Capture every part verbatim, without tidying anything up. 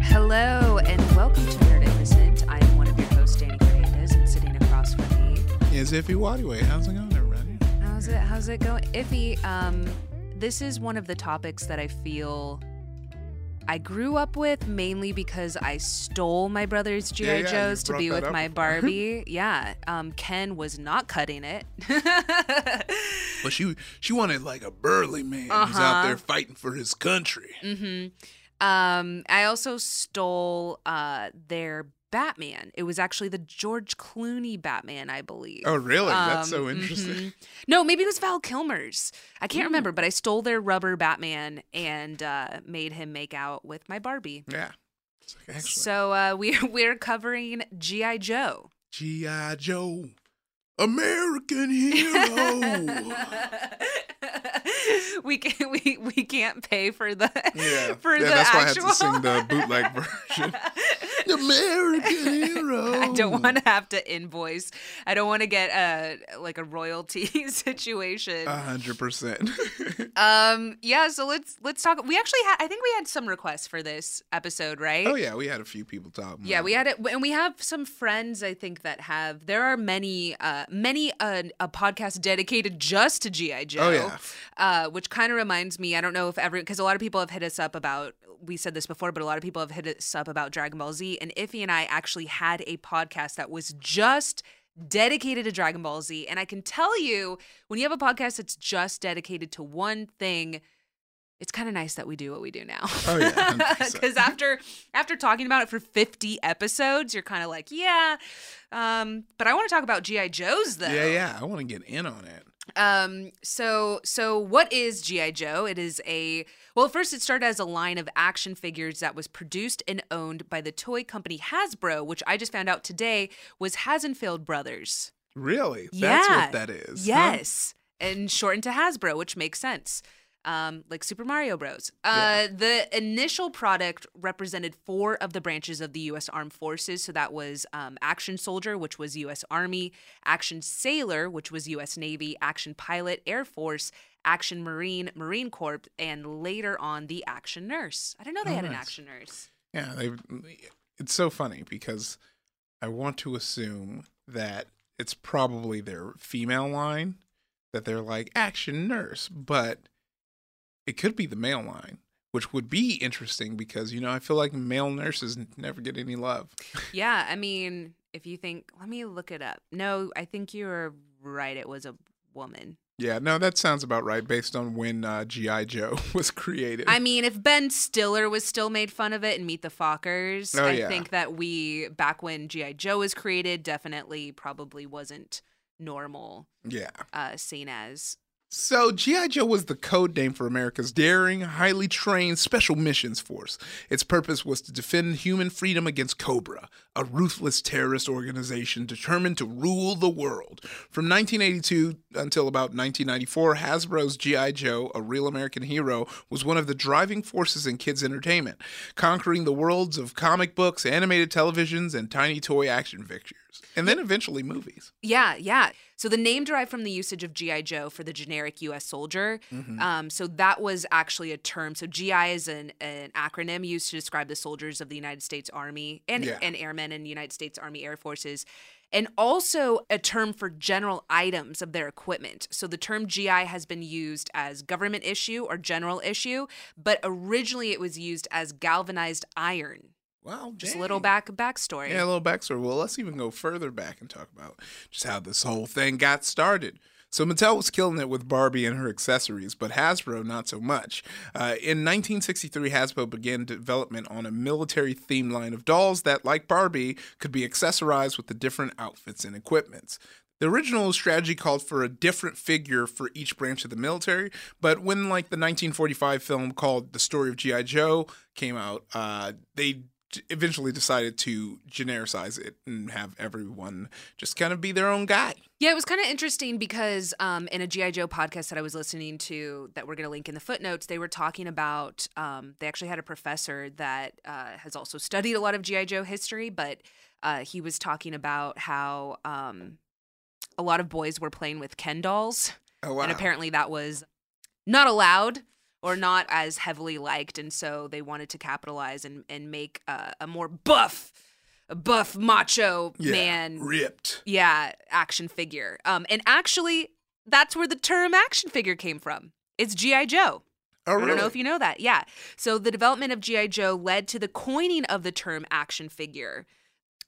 Hello and welcome to Nerd Innocent. I am one of your hosts, Danny Hernandez, and sitting across from me is Iffy Wadiway. How's it going, everybody? How's it? How's it going, Iffy? Um, this is one of the topics that I feel I grew up with, mainly because I stole my brother's G I. Yeah, yeah, Joe's to be with up. my Barbie. yeah, um, Ken was not cutting it. But she she wanted like a burly man uh-huh. who's out there fighting for his country. Mm-hmm. Um, I also stole uh, their Batman. It was actually the George Clooney Batman, I believe. Oh, really? Um, That's so interesting. Mm-hmm. No, maybe it was Val Kilmer's. I can't Ooh. remember, but I stole their rubber Batman and uh, made him make out with my Barbie. Yeah. Like, so uh, we're, we're covering G I. Joe. G I. Joe. American hero. we can we, we can't pay for the yeah for yeah the that's actual... why I have to sing the bootleg version. American hero. I don't want to have to invoice. I don't want to get a like a royalty situation. A hundred percent. Um. Yeah. So let's let's talk. We actually had. I think we had some requests for this episode, right? Oh yeah, we had a few people talk. Yeah, we had it, and we have some friends. I think that have. There are many. Uh, Many uh, a podcast dedicated just to G I. Joe, oh, yeah. uh, which kind of reminds me, I don't know if every, because a lot of people have hit us up about, we said this before, but a lot of people have hit us up about Dragon Ball Z, and Iffy and I actually had a podcast that was just dedicated to Dragon Ball Z, and I can tell you, when you have a podcast that's just dedicated to one thing, it's kind of nice that we do what we do now. Oh, yeah. Because after after talking about it for fifty episodes, you're kind of like, yeah. Um, but I want to talk about G I. Joe's, though. Yeah, yeah. I want to get in on it. Um. So, so what is G I. Joe? It is a... Well, first it started as a line of action figures that was produced and owned by the toy company Hasbro, which I just found out today was Hasenfeld Brothers. Really? Yeah. That's what that is. Yes. Huh? And shortened to Hasbro, which makes sense. Um, like Super Mario Bros. Uh, yeah. The initial product represented four of the branches of the U S. Armed Forces. So that was um, Action Soldier, which was U S. Army, Action Sailor, which was U S. Navy, Action Pilot, Air Force, Action Marine, Marine Corps, and later on the Action Nurse. I didn't know they oh, had nice. an Action Nurse. Yeah, they, it's so funny because I want to assume that it's probably their female line, that they're like Action Nurse, but... It could be the male line, which would be interesting because, you know, I feel like male nurses never get any love. Yeah, I mean, if you think, let me look it up. No, I think you were right. It was a woman. Yeah, no, that sounds about right based on when uh, G I. Joe was created. I mean, if Ben Stiller was still made fun of it and Meet the Fockers, oh, I yeah. think that we, back when G I. Joe was created, definitely probably wasn't normal. Yeah. Uh, seen as. So G I Joe was the code name for America's daring, highly trained special missions force. Its purpose was to defend human freedom against Cobra, a ruthless terrorist organization determined to rule the world. From nineteen eighty-two until about nineteen ninety-four, Hasbro's G I Joe, a real American hero, was one of the driving forces in kids' entertainment, conquering the worlds of comic books, animated televisions, and tiny toy action figures. And then eventually movies. Yeah, yeah. So the name derived from the usage of G I Joe for the generic U S soldier. Mm-hmm. Um, so that was actually a term. So G I is an, an acronym used to describe the soldiers of the United States Army and, yeah. and airmen in the United States Army Air Forces. And also a term for general items of their equipment. So the term G I has been used as government issue or general issue, but originally it was used as galvanized iron. Wow, just dang. a little back backstory. Yeah, a little backstory. Well, let's even go further back and talk about just how this whole thing got started. So Mattel was killing it with Barbie and her accessories, but Hasbro not so much. Uh, in nineteen sixty-three, Hasbro began development on a military-themed line of dolls that, like Barbie, could be accessorized with the different outfits and equipments. The original strategy called for a different figure for each branch of the military, but when like the nineteen forty-five film called The Story of G I Joe came out, uh, they eventually decided to genericize it and have everyone just kind of be their own guy. Yeah, it was kind of interesting because um, in a G I Joe podcast that I was listening to that we're going to link in the footnotes, they were talking about, um, they actually had a professor that uh, has also studied a lot of G I Joe history, but uh, he was talking about how um, a lot of boys were playing with Ken dolls. Oh, wow. And apparently that was not allowed. Or not as heavily liked, and so they wanted to capitalize and and make uh, a more buff, a buff macho yeah, man, ripped, yeah, action figure. Um, and actually, that's where the term action figure came from. It's G I Joe. Oh, really? I don't know if you know that. Yeah. So the development of G I Joe led to the coining of the term action figure.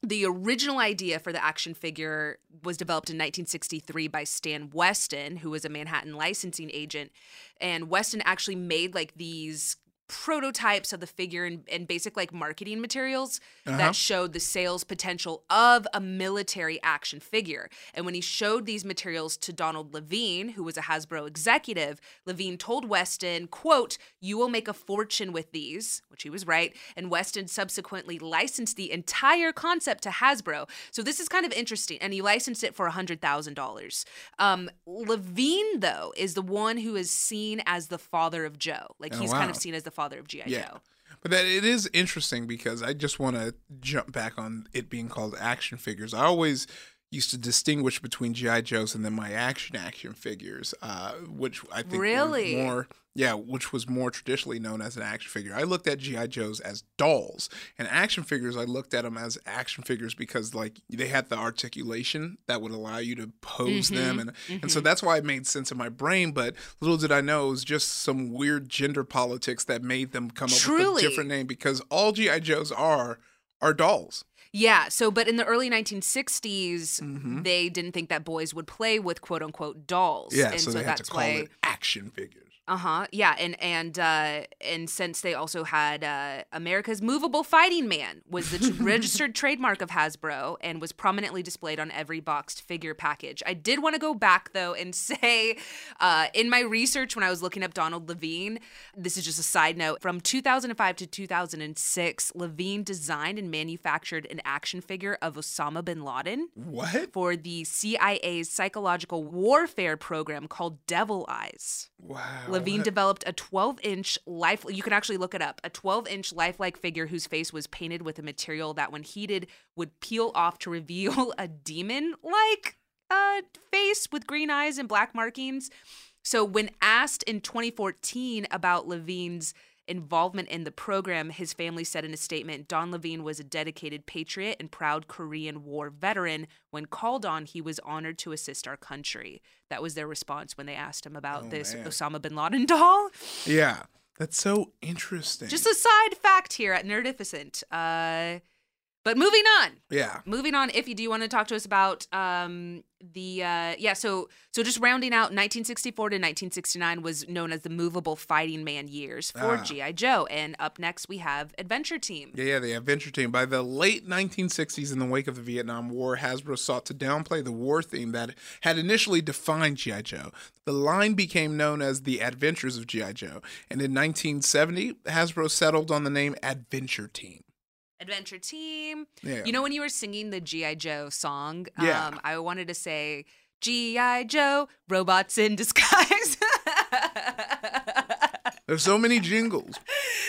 The original idea for the action figure was developed in nineteen sixty-three by Stan Weston, who was a Manhattan licensing agent. And Weston actually made like these prototypes of the figure and, and basic like marketing materials uh-huh. that showed the sales potential of a military action figure. And when he showed these materials to Donald Levine, who was a Hasbro executive, Levine told Weston, quote, "You will make a fortune with these," which he was right. And Weston subsequently licensed the entire concept to Hasbro. So this is kind of interesting. And he licensed it for one hundred thousand dollars. Um, Levine, though, is the one who is seen as the father of Joe. Like he's oh, wow. kind of seen as the father of G I. Yeah. Joe. But that it is interesting because I just want to jump back on it being called action figures. I always used to distinguish between G I Joes and then my action action figures, uh, which I think really? were more yeah, which was more traditionally known as an action figure. I looked at G I Joes as dolls, and action figures I looked at them as action figures because like they had the articulation that would allow you to pose mm-hmm. them, and mm-hmm. and so that's why it made sense in my brain. But little did I know it was just some weird gender politics that made them come Truly. up with a different name because all G I Joes are are dolls. Yeah, so but in the early nineteen sixties, mm-hmm. they didn't think that boys would play with quote-unquote dolls. Yeah, and so they so had that's to call why... it action figures. Uh-huh, yeah, and and uh, and since they also had uh, America's Movable Fighting Man was the registered trademark of Hasbro and was prominently displayed on every boxed figure package. I did want to go back, though, and say uh, in my research when I was looking up Donald Levine, this is just a side note, from two thousand five to two thousand six, Levine designed and manufactured an action figure of Osama bin Laden what? for the C I A's psychological warfare program called Devil Eyes. Wow. Levine developed a twelve-inch life, you can actually look it up, a twelve-inch lifelike figure whose face was painted with a material that when heated would peel off to reveal a demon-like uh, face with green eyes and black markings. So when asked in twenty fourteen about Levine's involvement in the program, his family said in a statement, "Don Levine was a dedicated patriot and proud Korean War veteran. When called on, he was honored to assist our country." That was their response when they asked him about oh, this man. Osama bin Laden doll. Yeah, that's so interesting. Just a side fact here at Nerdificent. Uh, But moving on. Yeah. Moving on, Iffy, do you want to talk to us about um, the, uh, yeah, so so just rounding out nineteen sixty-four to nineteen sixty-nine was known as the movable fighting man years for ah. G I. Joe. And up next, we have Adventure Team. Yeah, yeah, the Adventure Team. By the late nineteen sixties, in the wake of the Vietnam War, Hasbro sought to downplay the war theme that had initially defined G I. Joe. The line became known as the Adventures of G I. Joe. And in nineteen seventy, Hasbro settled on the name Adventure Team. Adventure Team. Yeah. You know, when you were singing the G I. Joe song, yeah. um, I wanted to say, G I. Joe, robots in disguise. There's so many jingles.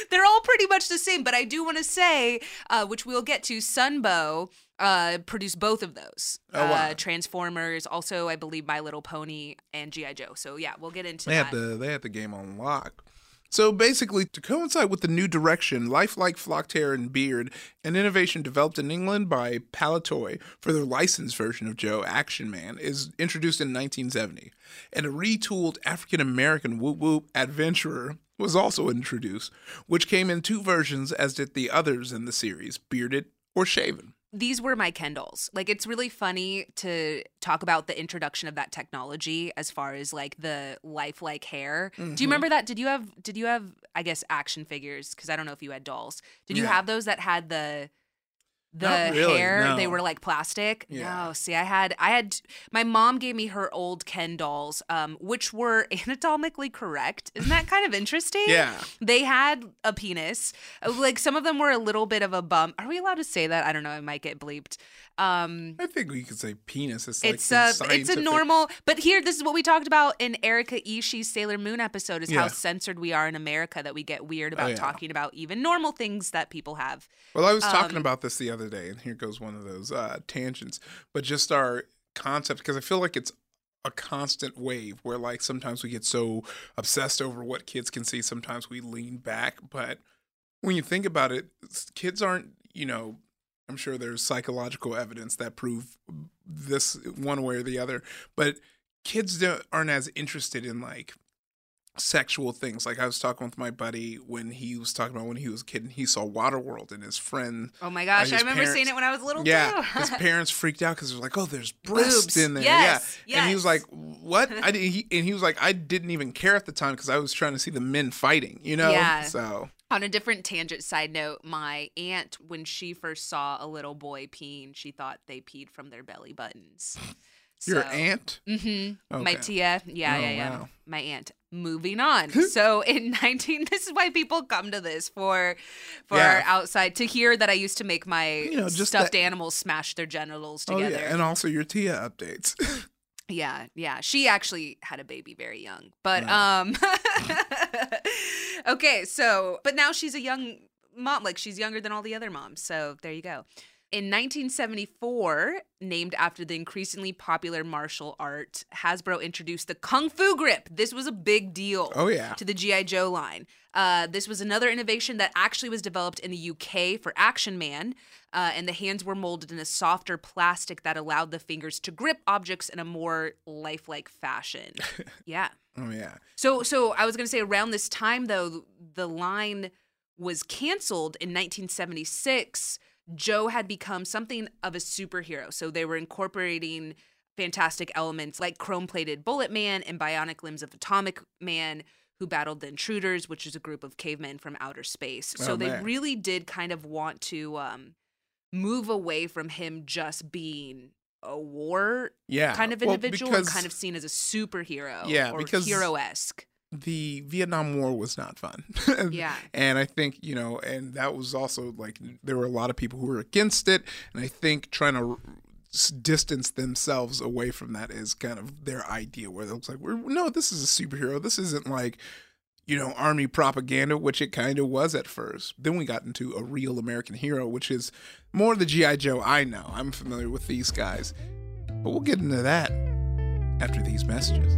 They're all pretty much the same, but I do want to say, uh, which we'll get to, Sunbow uh, produced both of those. Oh, wow. uh, Transformers, also, I believe, My Little Pony and G I. Joe. So, yeah, we'll get into they that. Had the, they had the game on lock. So basically, to coincide with the new direction, lifelike flocked hair and beard, an innovation developed in England by Palatoy for their licensed version of Joe, Action Man, is introduced in nineteen seventy. And a retooled African-American whoop-whoop adventurer was also introduced, which came in two versions, as did the others in the series, bearded or shaven. These were my Kendalls. Like, it's really funny to talk about the introduction of that technology as far as, like, the lifelike hair. Mm-hmm. Do you remember that? Did you have, did you have, I guess, action figures? Because I don't know if you had dolls. Did you yeah. have those that had the... The really, hair, no. They were like plastic. Yeah. No, see, I had, I had, my mom gave me her old Ken dolls, um, which were anatomically correct. Isn't that kind of interesting? Yeah. They had a penis. Like, some of them were a little bit of a bump. Are we allowed to say that? I don't know. I might get bleeped. Um, I think we could say penis. It's, it's like a, scientific... it's a normal, but here, this is what we talked about in Erika Ishii's Sailor Moon episode, is yeah. how censored we are in America, that we get weird about oh, yeah. talking about even normal things that people have. Well, I was um, talking about this the other day, and here goes one of those uh, tangents, but just our concept, because I feel like it's a constant wave where, like, sometimes we get so obsessed over what kids can see, sometimes we lean back, but when you think about it, kids aren't, you know, I'm sure there's psychological evidence that prove this one way or the other, but kids don't, aren't as interested in, like, sexual things. Like, I was talking with my buddy when he was talking about when he was a kid and he saw Waterworld, and his friend. Oh my gosh, uh, I remember parents, seeing it when I was little yeah, too. His parents freaked out because they were like, "Oh, there's breasts Boobs. in there." Yes, yeah, yes. And he was like, "What?" I didn't, he, and he was like, "I didn't even care at the time because I was trying to see the men fighting." You know, yeah. So. On a different tangent side note, my aunt, when she first saw a little boy peeing, she thought they peed from their belly buttons. So, your aunt? Mm-hmm. Okay. My tia. Yeah, oh, yeah, yeah. Wow. My aunt. Moving on. So in nineteen, this is why people come to this for for yeah. outside, to hear that I used to make my you know, just stuffed that... animals smash their genitals together. Oh, yeah. And also your tia updates. Yeah, yeah. She actually had a baby very young. But wow. um okay, so but now she's a young mom, like she's younger than all the other moms. So there you go. In nineteen seventy-four, named after the increasingly popular martial art, Hasbro introduced the Kung Fu Grip. This was a big deal oh, yeah. to the G I. Joe line. Uh, this was another innovation that actually was developed in the U K for Action Man, uh, and the hands were molded in a softer plastic that allowed the fingers to grip objects in a more lifelike fashion. Yeah. Oh, yeah. So, so I was going to say around this time, though, the line was canceled in nineteen seventy-six. Joe had become something of a superhero, so they were incorporating fantastic elements like chrome-plated Bullet Man and bionic limbs of Atomic Man, who battled the Intruders, which is a group of cavemen from outer space. Oh, so they man. really did kind of want to um, move away from him just being a war yeah. kind of individual, well, because, and kind of seen as a superhero yeah, or because... hero-esque. The Vietnam War was not fun. Yeah. And I think, you know, and that was also like, there were a lot of people who were against it. And I think trying to distance themselves away from that is kind of their idea, where it looks like, we're, no, this is a superhero. This isn't like, you know, army propaganda, which it kind of was at first. Then we got into a real American hero, which is more the G I. Joe I know. I'm familiar with these guys. But we'll get into that after these messages.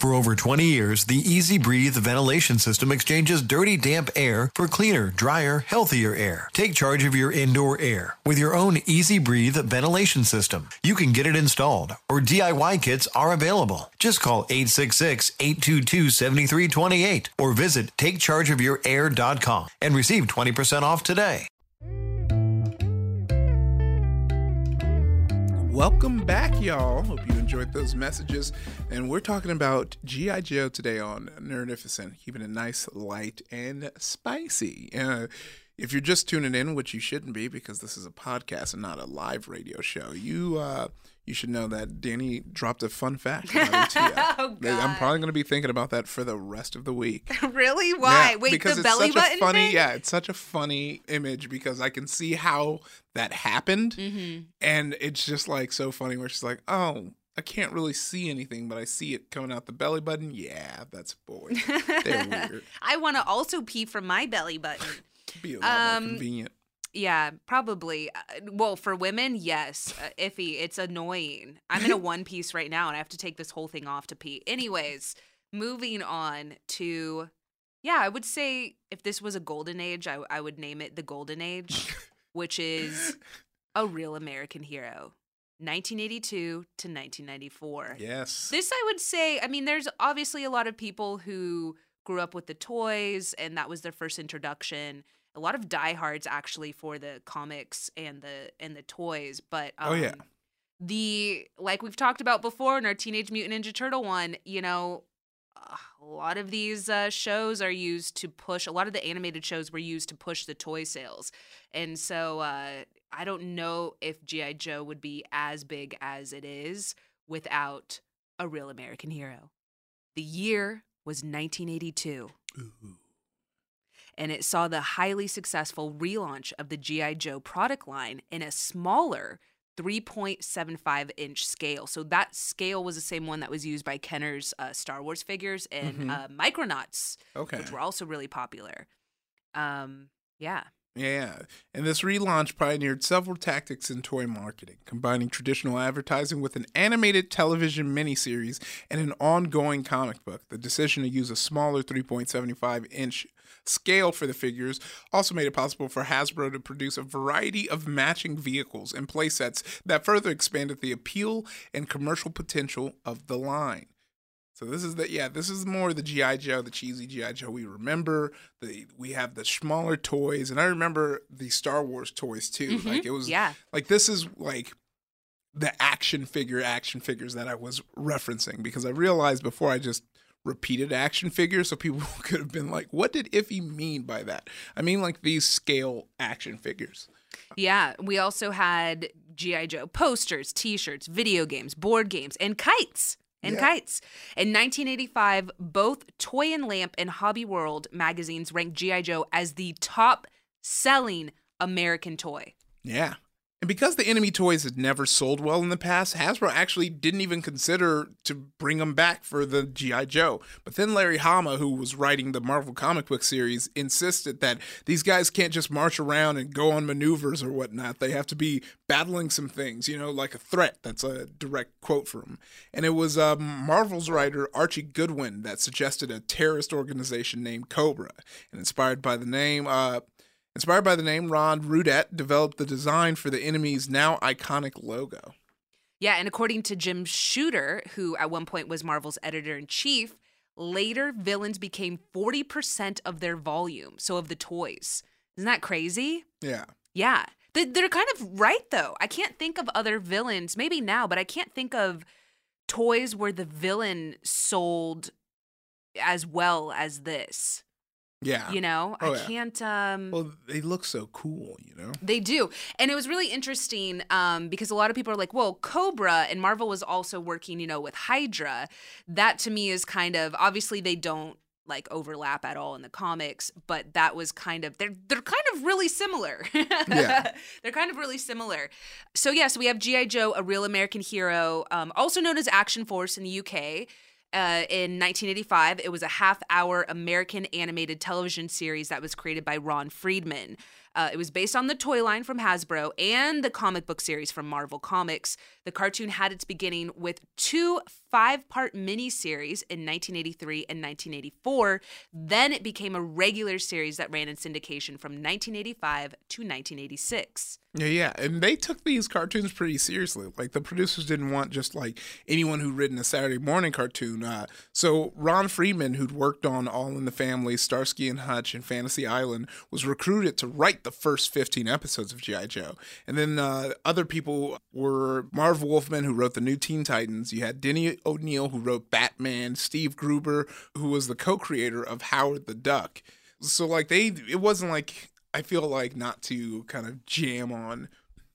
For over twenty years, the Easy Breathe ventilation system exchanges dirty, damp air for cleaner, drier, healthier air. Take charge of your indoor air with your own Easy Breathe ventilation system. You can get it installed, or D I Y kits are available. Just call eight six six, eight two two, seven three two eight or visit take charge of your air dot com and receive twenty percent off today. Welcome back, y'all. Hope you enjoyed those messages. And we're talking about G I Joe today on Nerdificent, keeping it nice, light, and spicy. Uh, if you're just tuning in, which you shouldn't be because this is a podcast and not a live radio show, you uh, you should know that Danny dropped a fun fact about T F. Oh, God. I'm probably going to be thinking about that for the rest of the week. Really? Why? Yeah, Wait, because the it's belly such button a funny, thing? Yeah, it's such a funny image because I can see how that happened. Mm-hmm. And it's just like so funny where she's like, oh, I can't really see anything, but I see it coming out the belly button. Yeah, that's boy. They're weird. I want to also pee from my belly button. Be a lot um, more convenient. Yeah, probably. Well, for women, yes. Uh, iffy. It's annoying. I'm in a one piece right now, and I have to take this whole thing off to pee. Anyways, moving on to, yeah, I would say if this was a golden age, I, I would name it the Golden Age, which is a real American hero. nineteen eighty-two to nineteen ninety-four. Yes. This, I would say, I mean, there's obviously a lot of people who grew up with the toys, and that was their first introduction. A lot of diehards actually for the comics and the and the toys, but um, oh yeah, the like we've talked about before in our Teenage Mutant Ninja Turtle one, you know, a lot of these uh, shows are used to push. A lot of the animated shows were used to push the toy sales, and so uh, I don't know if G I Joe would be as big as it is without a real American hero. The year was nineteen eighty-two. Ooh. And it saw the highly successful relaunch of the G I Joe product line in a smaller three point seven five inch scale. So that scale was the same one that was used by Kenner's uh, Star Wars figures and mm-hmm. uh, Micronauts, okay. which were also really popular. Um, yeah. Yeah. And this relaunch pioneered several tactics in toy marketing, combining traditional advertising with an animated television miniseries and an ongoing comic book. The decision to use a smaller three point seven five inch scale for the figures also made it possible for Hasbro to produce a variety of matching vehicles and playsets that further expanded the appeal and commercial potential of the line. So this is the yeah, this is more the G I Joe, the cheesy G I Joe we remember. The we have the smaller toys, and I remember the Star Wars toys too. Mm-hmm. Like it was yeah. like this is like the action figure action figures that I was referencing because I realized before I just repeated action figures, so people could have been like, what did Iffy mean by that? I mean like these scale action figures. Yeah, we also had G I Joe posters, t-shirts, video games, board games, and kites. And yeah. kites. In nineteen eighty-five, both Toy and Lamp and Hobby World magazines ranked G I Joe as the top-selling American toy. Yeah. And because the enemy toys had never sold well in the past, Hasbro actually didn't even consider to bring them back for the G I Joe. But then Larry Hama, who was writing the Marvel comic book series, insisted that these guys can't just march around and go on maneuvers or whatnot. They have to be battling some things, you know, like a threat. That's a direct quote from him. And it was um, Marvel's writer Archie Goodwin that suggested a terrorist organization named Cobra. And inspired by the name... Uh, Inspired by the name, Ron Rudett developed the design for the enemy's now iconic logo. Yeah, and according to Jim Shooter, who at one point was Marvel's editor-in-chief, later villains became forty percent of their volume, so of the toys. Isn't that crazy? Yeah. Yeah. They're kind of right, though. I can't think of other villains, maybe now, but I can't think of toys where the villain sold as well as this. Yeah. You know, oh, I yeah. can't. Um, well, they look so cool, you know? They do. And it was really interesting um, because a lot of people are like, well, Cobra, and Marvel was also working, you know, with Hydra. That to me is kind of, obviously they don't like overlap at all in the comics, but that was kind of, they're, they're kind of really similar. Yeah. They're kind of really similar. So, yes, yeah, so we have G I Joe, a real American hero, um, also known as Action Force in the U K. Uh, in nineteen eighty-five, it was a half-hour American animated television series that was created by Ron Friedman. Uh, it was based on the toy line from Hasbro and the comic book series from Marvel Comics. The cartoon had its beginning with two five-part miniseries in nineteen eighty-three and nineteen eighty-four. Then it became a regular series that ran in syndication from nineteen eighty-five to nineteen eighty-six. Yeah, yeah, and they took these cartoons pretty seriously. Like, the producers didn't want just, like, anyone who'd written a Saturday morning cartoon. Uh, so Ron Friedman, who'd worked on All in the Family, Starsky and Hutch, and Fantasy Island, was recruited to write the first fifteen episodes of G I Joe. And then uh, other people were Marv Wolfman, who wrote the new Teen Titans. You had Denny O'Neil, who wrote Batman, Steve Gerber, who was the co-creator of Howard the Duck. So, like, they, it wasn't like... I feel like not to kind of jam on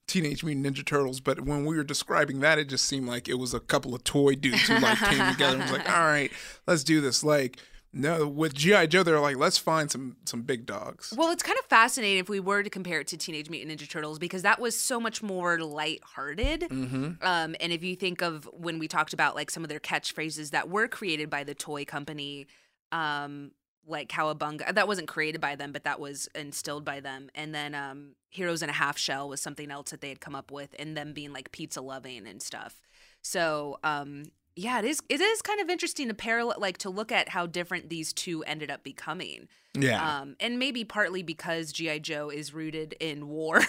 Teenage Mutant Ninja Turtles, but when we were describing that, it just seemed like it was a couple of toy dudes who like came together and was like, all right, let's do this. Like, no, with G I Joe, they're like, let's find some some big dogs. Well, it's kind of fascinating if we were to compare it to Teenage Mutant Ninja Turtles because that was so much more lighthearted. Mm-hmm. Um, and if you think of when we talked about like some of their catchphrases that were created by the toy company, um, like Cowabunga, that wasn't created by them, but that was instilled by them. And then um, Heroes in a Half Shell was something else that they had come up with, and them being like pizza loving and stuff. So um, yeah, it is it is kind of interesting to parallel, like to look at how different these two ended up becoming. Yeah, um, and maybe partly because G I Joe is rooted in war.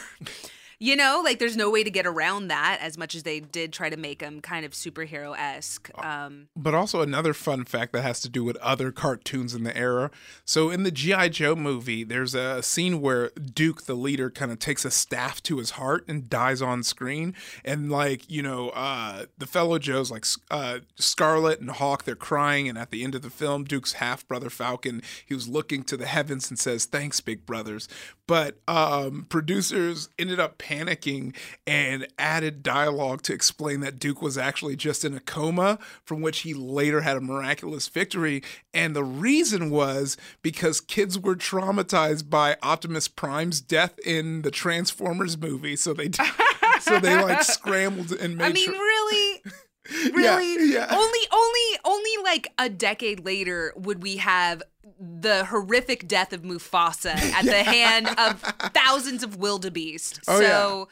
You know, like there's no way to get around that as much as they did try to make them kind of superhero-esque. Um, but also another fun fact that has to do with other cartoons in the era. So in the G I Joe movie, there's a scene where Duke, the leader, kind of takes a staff to his heart and dies on screen. And like, you know, uh, the fellow Joes like uh, Scarlet and Hawk, they're crying. And at the end of the film, Duke's half-brother Falcon, he was looking to the heavens and says, "Thanks, big brothers." But um, producers ended up panicking and added dialogue to explain that Duke was actually just in a coma from which he later had a miraculous victory. And the reason was because kids were traumatized by Optimus Prime's death in the Transformers movie. So they so they like scrambled and made I mean, tra- really? Really? Yeah, yeah. Only, only, only like a decade later would we have the horrific death of Mufasa at yeah. the hand of thousands of wildebeest. Oh, so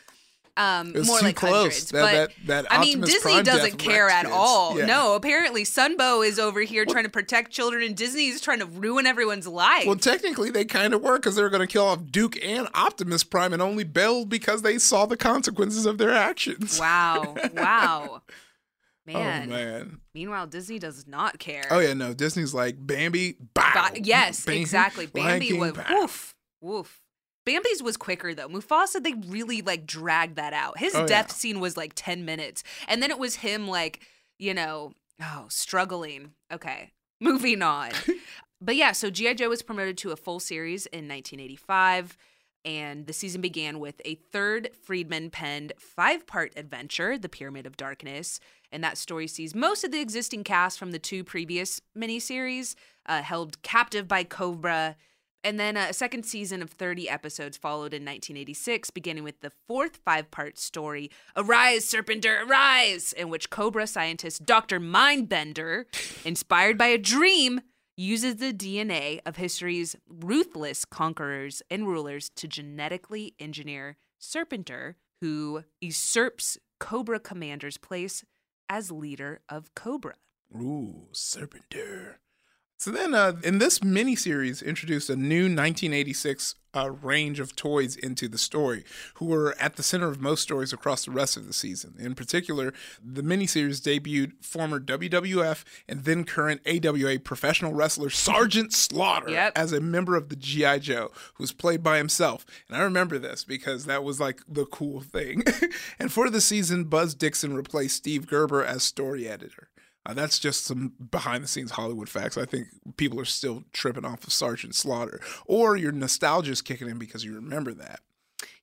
yeah. um, more like close. hundreds. That, but that, that I mean, Optimus Disney Prime doesn't care at kids. all. Yeah. No, apparently Sunbow is over here well, trying to protect children, and Disney's trying to ruin everyone's life. Well, technically, they kind of were because they were going to kill off Duke and Optimus Prime, and only bailed because they saw the consequences of their actions. Wow! Wow! Man. Oh, man. Meanwhile, Disney does not care. Oh, yeah, no. Disney's like, Bambi, bow. Ba- yes, Bambi, exactly. Bambi was, woof, woof. Bambi's was quicker, though. Mufasa, they really, like, dragged that out. His oh, death yeah. scene was, like, ten minutes. And then it was him, like, you know, oh, struggling. Okay, moving on. But, yeah, so G I Joe was promoted to a full series in nineteen eighty-five. And the season began with a third Friedman-penned five-part adventure, The Pyramid of Darkness. And that story sees most of the existing cast from the two previous miniseries uh, held captive by Cobra, And then a second season of thirty episodes followed in nineteen eighty-six, beginning with the fourth five-part story, Arise, Serpentor, Arise, in which Cobra scientist Doctor Mindbender, inspired by a dream, uses the D N A of history's ruthless conquerors and rulers to genetically engineer Serpentor, who usurps Cobra Commander's place as leader of Cobra. Ooh, Serpentor. So then, uh, in this miniseries, introduced a new nineteen eighty-six uh, range of toys into the story, who were at the center of most stories across the rest of the season. In particular, the miniseries debuted former W W F and then current A W A professional wrestler Sergeant Slaughter yep. as a member of the G I. Joe, who was played by himself. And I remember this because that was like the cool thing. And for the season, Buzz Dixon replaced Steve Gerber as story editor. Uh, that's just some behind-the-scenes Hollywood facts. I think people are still tripping off of Sergeant Slaughter. Or your nostalgia's kicking in because you remember that.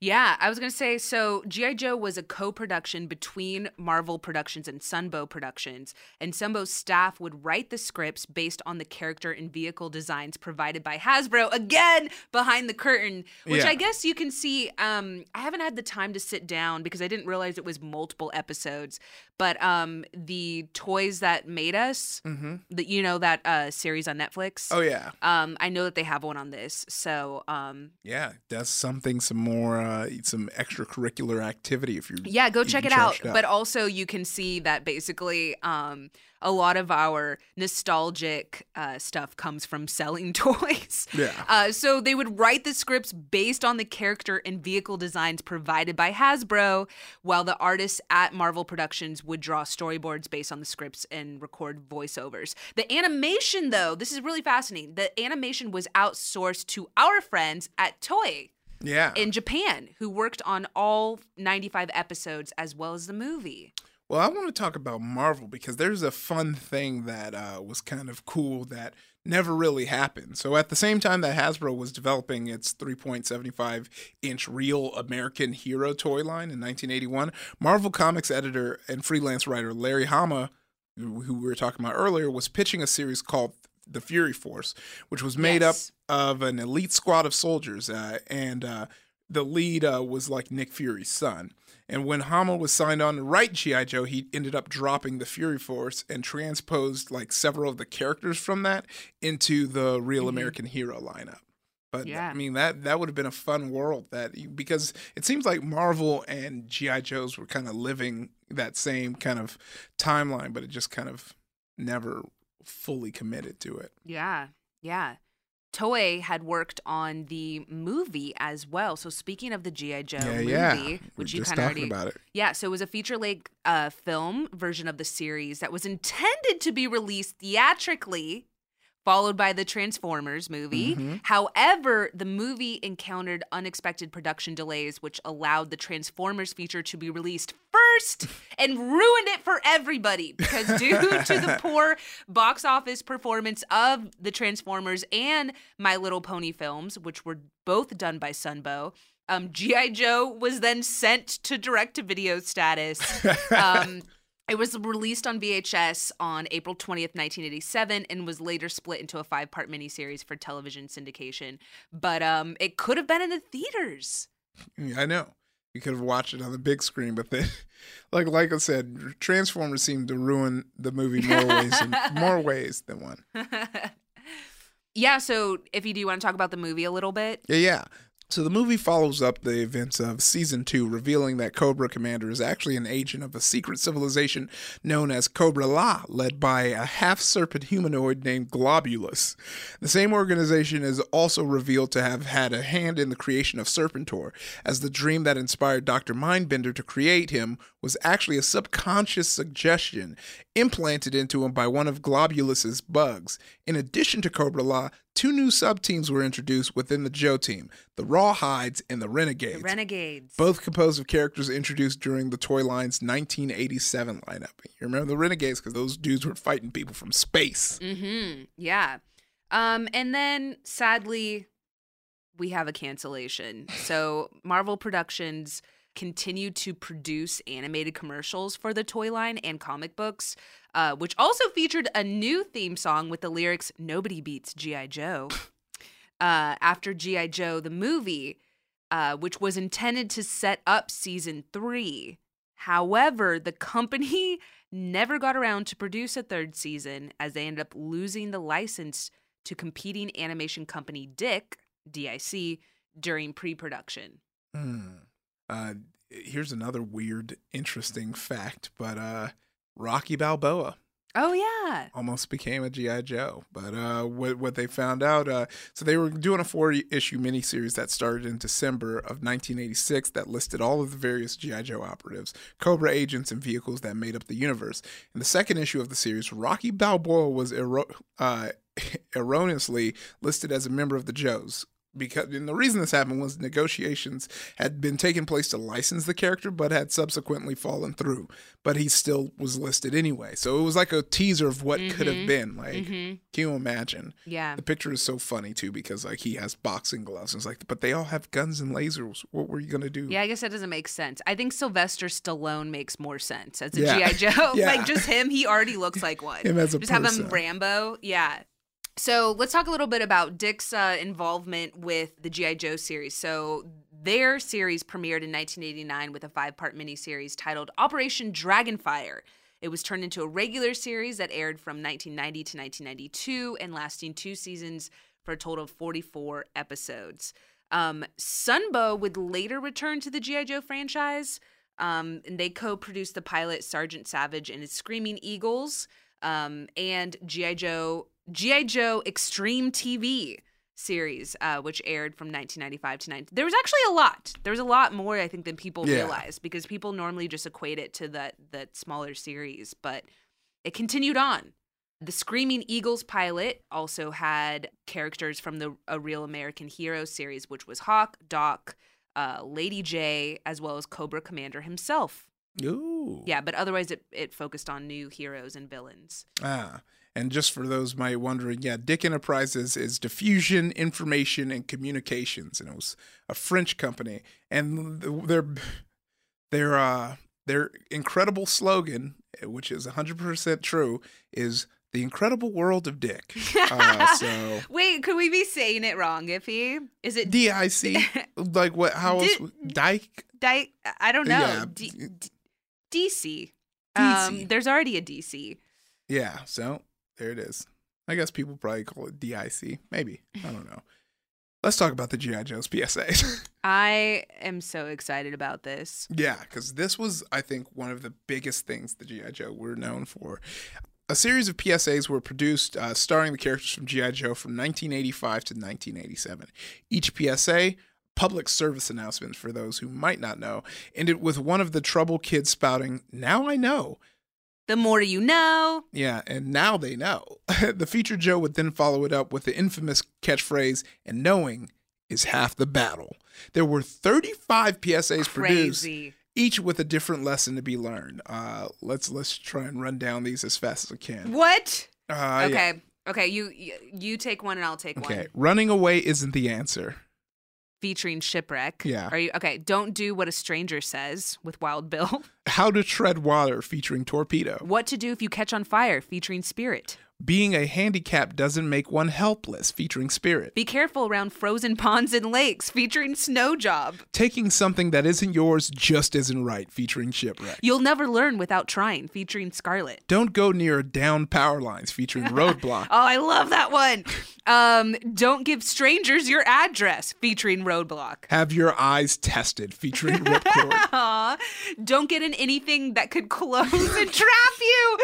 Yeah, I was going to say, so G I. Joe was a co-production between Marvel Productions and Sunbow Productions, and Sunbow's staff would write the scripts based on the character and vehicle designs provided by Hasbro, again, behind the curtain, which yeah. I guess you can see, um, I haven't had the time to sit down because I didn't realize it was multiple episodes, but um, the Toys That Made Us, mm-hmm. the, you know that uh, series on Netflix? Oh, yeah. Um, I know that they have one on this, so. Um, yeah, that's something, some more. Uh, some extracurricular activity if you're yeah go check it out. out but also you can see that basically um a lot of our nostalgic uh stuff comes from selling toys. Yeah uh so they would write the scripts based on the character and vehicle designs provided by Hasbro, while the artists at Marvel Productions would draw storyboards based on the scripts and record voiceovers. The animation, though, this is really fascinating, the animation was outsourced to our friends at Toei Yeah. in Japan, who worked on all ninety-five episodes as well as the movie. Well, I want to talk about Marvel because there's a fun thing that uh, was kind of cool that never really happened. So at the same time that Hasbro was developing its three point seven five inch Real American Hero toy line in nineteen eighty-one, Marvel Comics editor and freelance writer Larry Hama, who we were talking about earlier, was pitching a series called The Fury Force, which was made yes. up of an elite squad of soldiers, uh, and uh, the lead uh, was like Nick Fury's son. And when Hama was signed on to write G I. Joe, he ended up dropping the Fury Force and transposed like several of the characters from that into the Real mm-hmm. American Hero lineup. But yeah. I mean, that that would have been a fun world, that because it seems like Marvel and G I. Joes were kind of living that same kind of timeline, but it just kind of never fully committed to it. Yeah, yeah. Toei had worked on the movie as well. So speaking of the G I. Joe yeah, movie, yeah. which We're you kind of already about it. Yeah, so it was a feature-length uh, film version of the series that was intended to be released theatrically, followed by the Transformers movie. Mm-hmm. However, the movie encountered unexpected production delays, which allowed the Transformers feature to be released first and ruined it for everybody because due to the poor box office performance of the Transformers and My Little Pony films, which were both done by Sunbow, um, G I. Joe was then sent to direct-to-video status. Um It was released on V H S on April twentieth, nineteen eighty-seven, and was later split into a five-part miniseries for television syndication. But um, it could have been in the theaters. Yeah, I know. You could have watched it on the big screen, but then, like like I said, Transformers seemed to ruin the movie more ways than, more ways than one. Yeah, so if you do want to talk about the movie a little bit. Yeah, yeah. So the movie follows up the events of Season two, revealing that Cobra Commander is actually an agent of a secret civilization known as Cobra La, led by a half-serpent humanoid named Globulus. The same organization is also revealed to have had a hand in the creation of Serpentor, as the dream that inspired Doctor Mindbender to create him was actually a subconscious suggestion implanted into him by one of Globulus's bugs. In addition to Cobra La, two new sub-teams were introduced within the Joe team, the Rawhides and the Renegades. The Renegades. Both composed of characters introduced during the toy line's nineteen eighty-seven lineup. You remember the Renegades because those dudes were fighting people from space. Mm-hmm. Yeah. Um, and then, sadly, we have a cancellation. So Marvel Productions continued to produce animated commercials for the toy line and comic books, uh, which also featured a new theme song with the lyrics, Nobody Beats G I. Joe. uh, after G I. Joe, the movie, uh, which was intended to set up season three. However, the company never got around to produce a third season, as they ended up losing the license to competing animation company D I C, D I C during pre-production. Mm. Uh, here's another weird, interesting fact, but uh, Rocky Balboa. Oh, yeah. Almost became a G I. Joe. But uh, what, what they found out, uh, so they were doing a four-issue miniseries that started in December of nineteen eighty-six that listed all of the various G I. Joe operatives, Cobra agents, and vehicles that made up the universe. In the second issue of the series, Rocky Balboa was ero- uh, erroneously listed as a member of the Joes. Because, and the reason this happened was negotiations had been taking place to license the character, but had subsequently fallen through. But he still was listed anyway. So it was like a teaser of what mm-hmm. could have been. Like, mm-hmm. can you imagine? Yeah. The picture is so funny, too, because, like, he has boxing gloves. And it's like, but they all have guns and lasers. What were you going to do? Yeah, I guess that doesn't make sense. I think Sylvester Stallone makes more sense as a yeah. G I. Joe. yeah. Like, just him, he already looks like one. Him as a just person. Have him Rambo. Yeah. So let's talk a little bit about Dick's uh, involvement with the G I. Joe series. So their series premiered in nineteen eighty-nine with a five-part miniseries titled Operation Dragonfire. It was turned into a regular series that aired from nineteen ninety to nineteen ninety-two and lasting two seasons for a total of forty-four episodes. Um, Sunbow would later return to the G I. Joe franchise, um, and they co-produced the pilot Sergeant Savage and his Screaming Eagles um, and G I Joe G I Joe Extreme T V series, uh, which aired from nineteen ninety-five to ninety. There was actually a lot. There was a lot more, I think, than people yeah. realize, because people normally just equate it to that that smaller series. But it continued on. The Screaming Eagles pilot also had characters from the A Real American Hero series, which was Hawk, Doc, uh, Lady J, as well as Cobra Commander himself. Ooh. Yeah, but otherwise it, it focused on new heroes and villains. Ah. And just for those might wondering, yeah, D I C Enterprises is Diffusion, Information, and Communications, and it was a French company. And their their uh, their incredible slogan, which is one hundred percent true, is "The Incredible World of Dick." Uh, so wait, could we be saying it wrong, Iffy? Is it D I C? Like what? How D- else? Dyke? Dyke? I don't know. Yeah. D- D- DC. Um, D C. There's already a D C. Yeah. So. There it is. I guess people probably call it D I C. Maybe. I don't know. Let's talk about the G I. Joe's P S As. I am so excited about this. Yeah, because this was, I think, one of the biggest things the G I. Joe were known for. A series of P S As were produced uh, starring the characters from G I. Joe from nineteen eighty-five to nineteen eighty-seven. Each P S A, public service announcement for those who might not know, ended with one of the troubled kids spouting, "Now I know. The more you know." Yeah, and now they know. The featured Joe would then follow it up with the infamous catchphrase, "And knowing is half the battle." There were thirty-five P S As Crazy. produced, each with a different lesson to be learned. Uh, let's let's try and run down these as fast as I can. What? Uh, okay, yeah. okay. You you take one and I'll take okay. one. Okay, running away isn't the answer. Featuring Shipwreck. Yeah. Are you okay? Don't do what a stranger says with Wild Bill. How to tread water featuring Torpedo. What to do if you catch on fire featuring Spirit. Being a handicap doesn't make one helpless featuring Spirit. Be careful around frozen ponds and lakes featuring Snow Job. Taking something that isn't yours just isn't right featuring Shipwreck. You'll never learn without trying featuring Scarlet. Don't go near down power lines featuring Roadblock. Oh, I love that one. Um, don't give strangers your address featuring Roadblock. Have your eyes tested featuring Ripcord. Don't get in anything that could close and trap you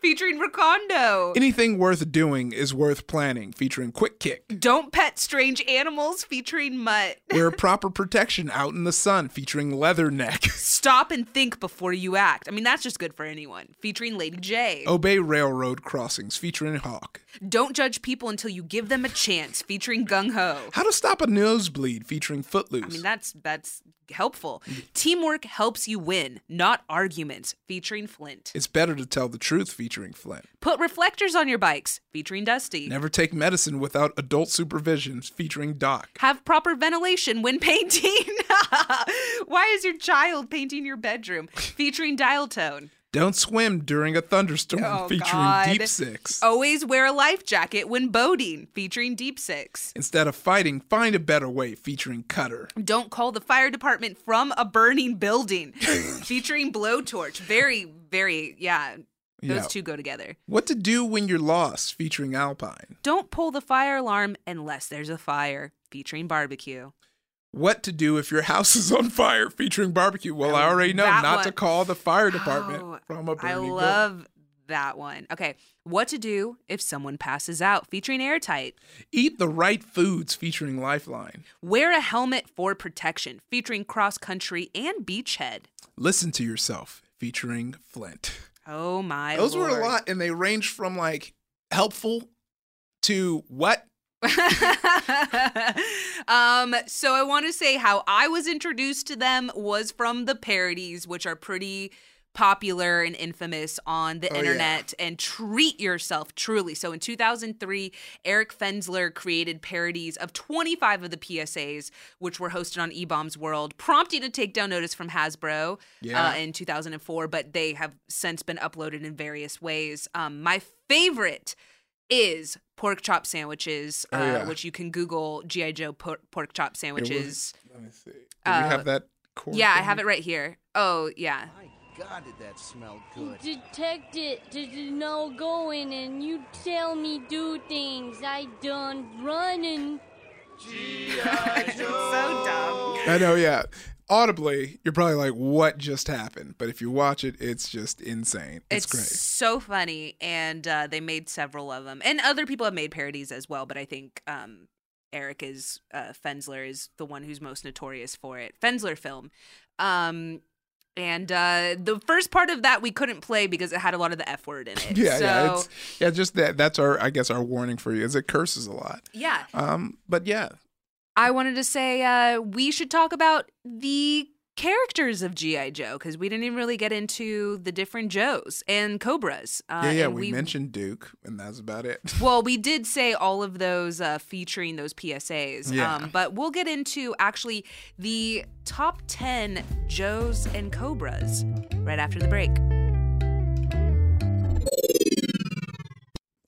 featuring Recondo. Anything worth doing is worth planning featuring Quick Kick. Don't pet strange animals featuring Mutt. Wear proper protection out in the sun featuring Leatherneck. Stop and think before you act. I mean, that's just good for anyone featuring Lady J. Obey railroad crossings featuring Hawk. Don't judge people until you give Give them a chance featuring Gung Ho. How to stop a nosebleed featuring Footloose. I mean, that's that's helpful. Teamwork helps you win, not arguments featuring Flint. It's better to tell the truth featuring Flint. Put reflectors on your bikes featuring Dusty. Never take medicine without adult supervision featuring Doc. Have proper ventilation when painting. Why is your child painting your bedroom featuring Dial Tone? Don't swim during a thunderstorm oh, featuring God. Deep Six. Always wear a life jacket when boating featuring Deep Six. Instead of fighting, find a better way featuring Cutter. Don't call the fire department from a burning building featuring Blowtorch. Very, very, yeah. Those yeah. two go together. What to do when you're lost featuring Alpine. Don't pull the fire alarm unless there's a fire featuring Barbecue. What to do if your house is on fire featuring Barbecue. Well, I, I already know not one. to call the fire department oh, from a burning I love bill. that one. Okay. What to do if someone passes out featuring Airtight. Eat the right foods featuring Lifeline. Wear a helmet for protection featuring Cross Country and Beachhead. Listen to yourself featuring Flint. Oh, my Those Lord. were a lot, and they range from, like, helpful to what? um, so I want to say how I was introduced to them was from the parodies, which are pretty popular and infamous on the oh, internet, yeah. and treat yourself truly. So in two thousand three, Eric Fensler created parodies of twenty-five of the P S As, which were hosted on E-Bombs World, prompting a takedown notice from Hasbro yeah. uh, in two thousand four, but they have since been uploaded in various ways. Um, my favorite is pork chop sandwiches, oh, yeah. uh, which you can Google G I Joe por pork chop sandwiches. Was, let me see. Do uh, we have that? Yeah, thing? I have it right here. Oh, yeah. Hi. God, did that smell good? Detective, there's no going, and you tell me do things. I done running. G I Joe. So dumb. I know, yeah. Audibly, you're probably like, what just happened? But if you watch it, it's just insane. It's, it's great. It's so funny, and uh, they made several of them. And other people have made parodies as well, but I think um, Eric is, uh, Fensler is the one who's most notorious for it. Fensler film. Um... And uh, the first part of that we couldn't play because it had a lot of the F word in it. Yeah, so, yeah, it's, yeah. Just that. That's our, I guess, our warning for you is it curses a lot. Yeah. Um. But yeah, I wanted to say uh, we should talk about the characters of G I Joe because we didn't even really get into the different Joes and Cobras. Uh, yeah, yeah. We, we mentioned Duke, and that's about it. Well, we did say all of those uh, featuring those P S As. Yeah. Um, but we'll get into actually the top ten Joes and Cobras right after the break.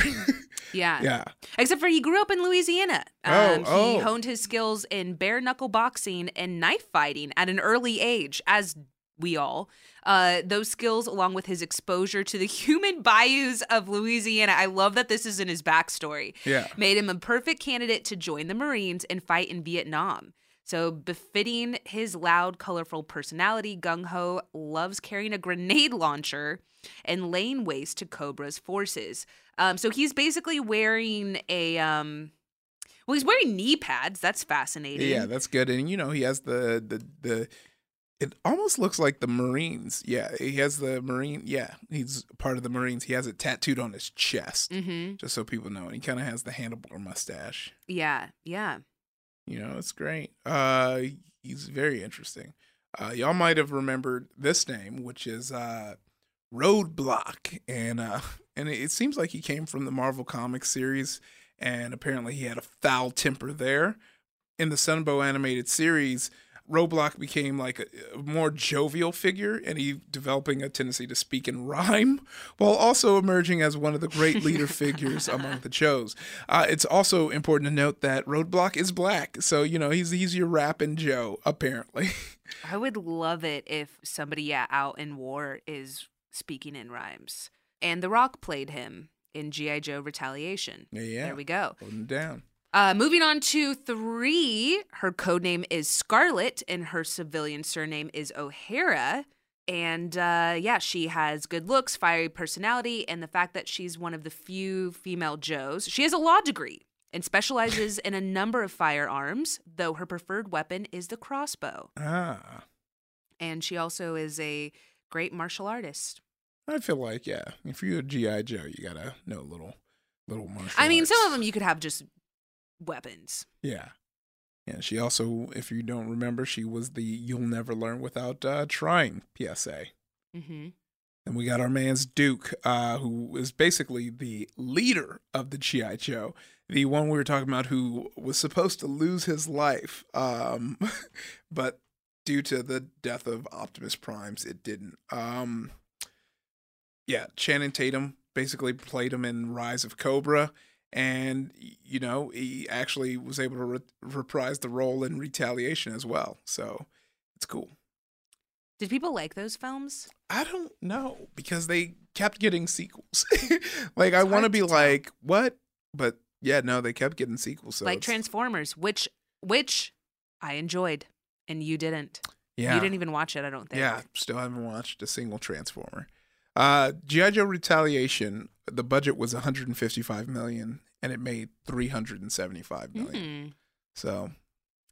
Yeah. Yeah. Except for he grew up in Louisiana. Um, oh, oh. He honed his skills in bare knuckle boxing and knife fighting at an early age, as we all. Uh, those skills, along with his exposure to the humid bayous of Louisiana, I love that this is in his backstory, yeah, made him a perfect candidate to join the Marines and fight in Vietnam. So befitting his loud, colorful personality, Gung Ho loves carrying a grenade launcher and laying waste to Cobra's forces. Um, so he's basically wearing a, um, well, he's wearing knee pads. That's fascinating. Yeah, that's good. And, you know, he has the, the, the, it almost looks like the Marines. Yeah, he has the Marine. Yeah, he's part of the Marines. He has it tattooed on his chest, mm-hmm, just so people know. And he kind of has the handlebar mustache. Yeah, yeah. You know, it's great. Uh, he's very interesting. Uh, y'all might have remembered this name, which is uh, Roadblock. And uh, and it seems like he came from the Marvel Comics series, and apparently he had a foul temper there. In the Sunbow animated series, Roadblock became like a, a more jovial figure, and he developing a tendency to speak in rhyme, while also emerging as one of the great leader figures among the Joes. Uh, it's also important to note that Roadblock is black, so you know he's he's your rapping Joe, apparently. I would love it if somebody yeah, out in war is speaking in rhymes. And The Rock played him in G I Joe Retaliation. Yeah, there we go. Hold him down. Uh, moving on to three, her codename is Scarlet, and her civilian surname is O'Hara. And uh, yeah, she has good looks, fiery personality, and the fact that she's one of the few female Joes. She has a law degree and specializes in a number of firearms, though her preferred weapon is the crossbow. Ah. And she also is a great martial artist. I feel like, yeah, if you're a G I Joe, you gotta know little, little martial I mean, arts. Some of them you could have just weapons. Yeah. Yeah. She also, if you don't remember, she was the You'll Never Learn Without uh, Trying P S A. Mm-hmm. And we got our man's Duke, uh, who is basically the leader of the G I Joe, the one we were talking about who was supposed to lose his life. Um, but due to the death of Optimus Prime's, it didn't. Um, yeah. Channing Tatum basically played him in Rise of Cobra. And, you know, he actually was able to re- reprise the role in Retaliation as well. So it's cool. Did people like those films? I don't know, because they kept getting sequels. Like, it's I want to be like, tell. What? But yeah, no, they kept getting sequels. So like it's... Transformers, which which I enjoyed and you didn't. Yeah. You didn't even watch it, I don't think. Yeah, still haven't watched a single Transformer. Uh, G I Joe Retaliation, the budget was one hundred fifty-five million dollars, and it made three hundred seventy-five million dollars. Mm-hmm. So,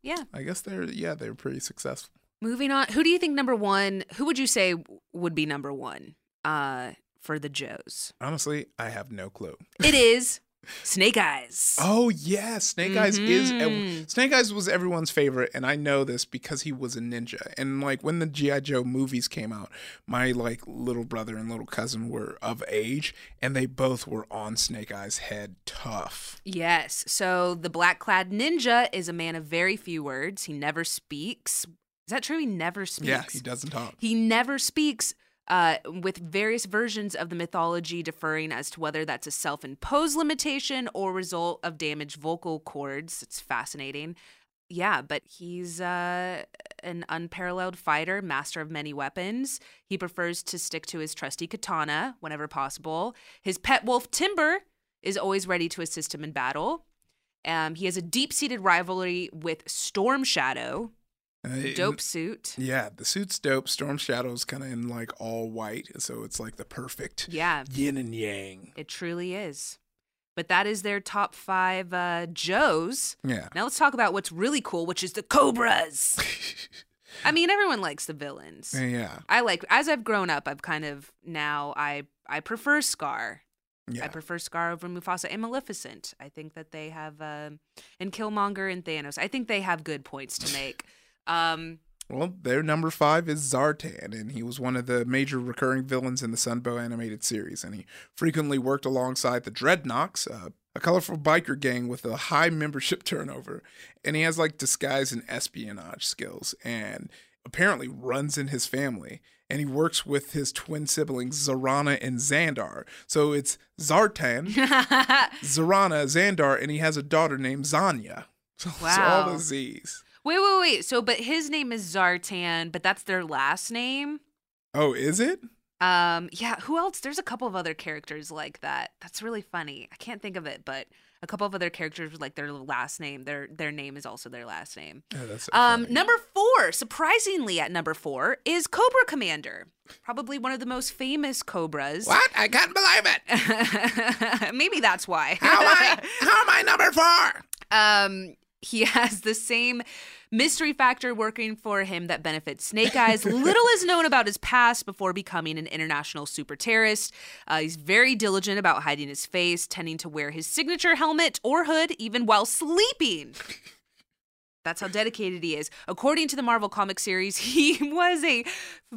yeah, I guess they're yeah they're pretty successful. Moving on, who do you think number one? Who would you say would be number one? Uh, for the Joes. Honestly, I have no clue. It is Snake Eyes. Oh yeah, Snake mm-hmm. Eyes is ev- Snake Eyes was everyone's favorite, and I know this because he was a ninja. And like when the G I Joe movies came out, my like little brother and little cousin were of age, and they both were on Snake Eyes' head tough. Yes. So the black clad ninja is a man of very few words. He never speaks. Is that true? He never speaks. Yeah, he doesn't talk. He never speaks. Uh, with various versions of the mythology differing as to whether that's a self-imposed limitation or result of damaged vocal cords. It's fascinating. Yeah, but he's uh, an unparalleled fighter, master of many weapons. He prefers to stick to his trusty katana whenever possible. His pet wolf, Timber, is always ready to assist him in battle. Um, he has a deep-seated rivalry with Storm Shadow. Uh, dope suit. Yeah, the suit's dope. Storm Shadow's kind of in like all white, so it's like the perfect yeah. yin and yang. It truly is. But that is their top five uh, Joes. Yeah. Now let's talk about what's really cool, which is the Cobras. I mean, everyone likes the villains. Yeah. I like, as I've grown up, I've kind of now I I prefer Scar. Yeah. I prefer Scar over Mufasa and Maleficent. I think that they have, um, and Killmonger and Thanos. I think they have good points to make. Um, well, their number five is Zartan, and he was one of the major recurring villains in the Sunbow animated series, and he frequently worked alongside the Dreadnoks, uh, a colorful biker gang with a high membership turnover, and he has, like, disguise and espionage skills, and apparently runs in his family, and he works with his twin siblings Zarana and Xandar. So it's Zartan, Zarana, Xandar, and he has a daughter named Zanya. So wow. It's all the Z's. Wait, wait, wait. So, but his name is Zartan, but that's their last name? Oh, is it? Um, yeah. Who else? There's a couple of other characters like that. That's really funny. I can't think of it, but a couple of other characters with, like, their last name. Their their name is also their last name. Oh, that's so um, funny. Number four, surprisingly at number four, is Cobra Commander. Probably one of the most famous Cobras. What? I can't believe it. Maybe that's why. How am I, how am I number four? Um, he has the same mystery factor working for him that benefits Snake Eyes. Little is known about his past before becoming an international super terrorist. Uh, he's very diligent about hiding his face, tending to wear his signature helmet or hood even while sleeping. That's how dedicated he is. According to the Marvel comic series, he was a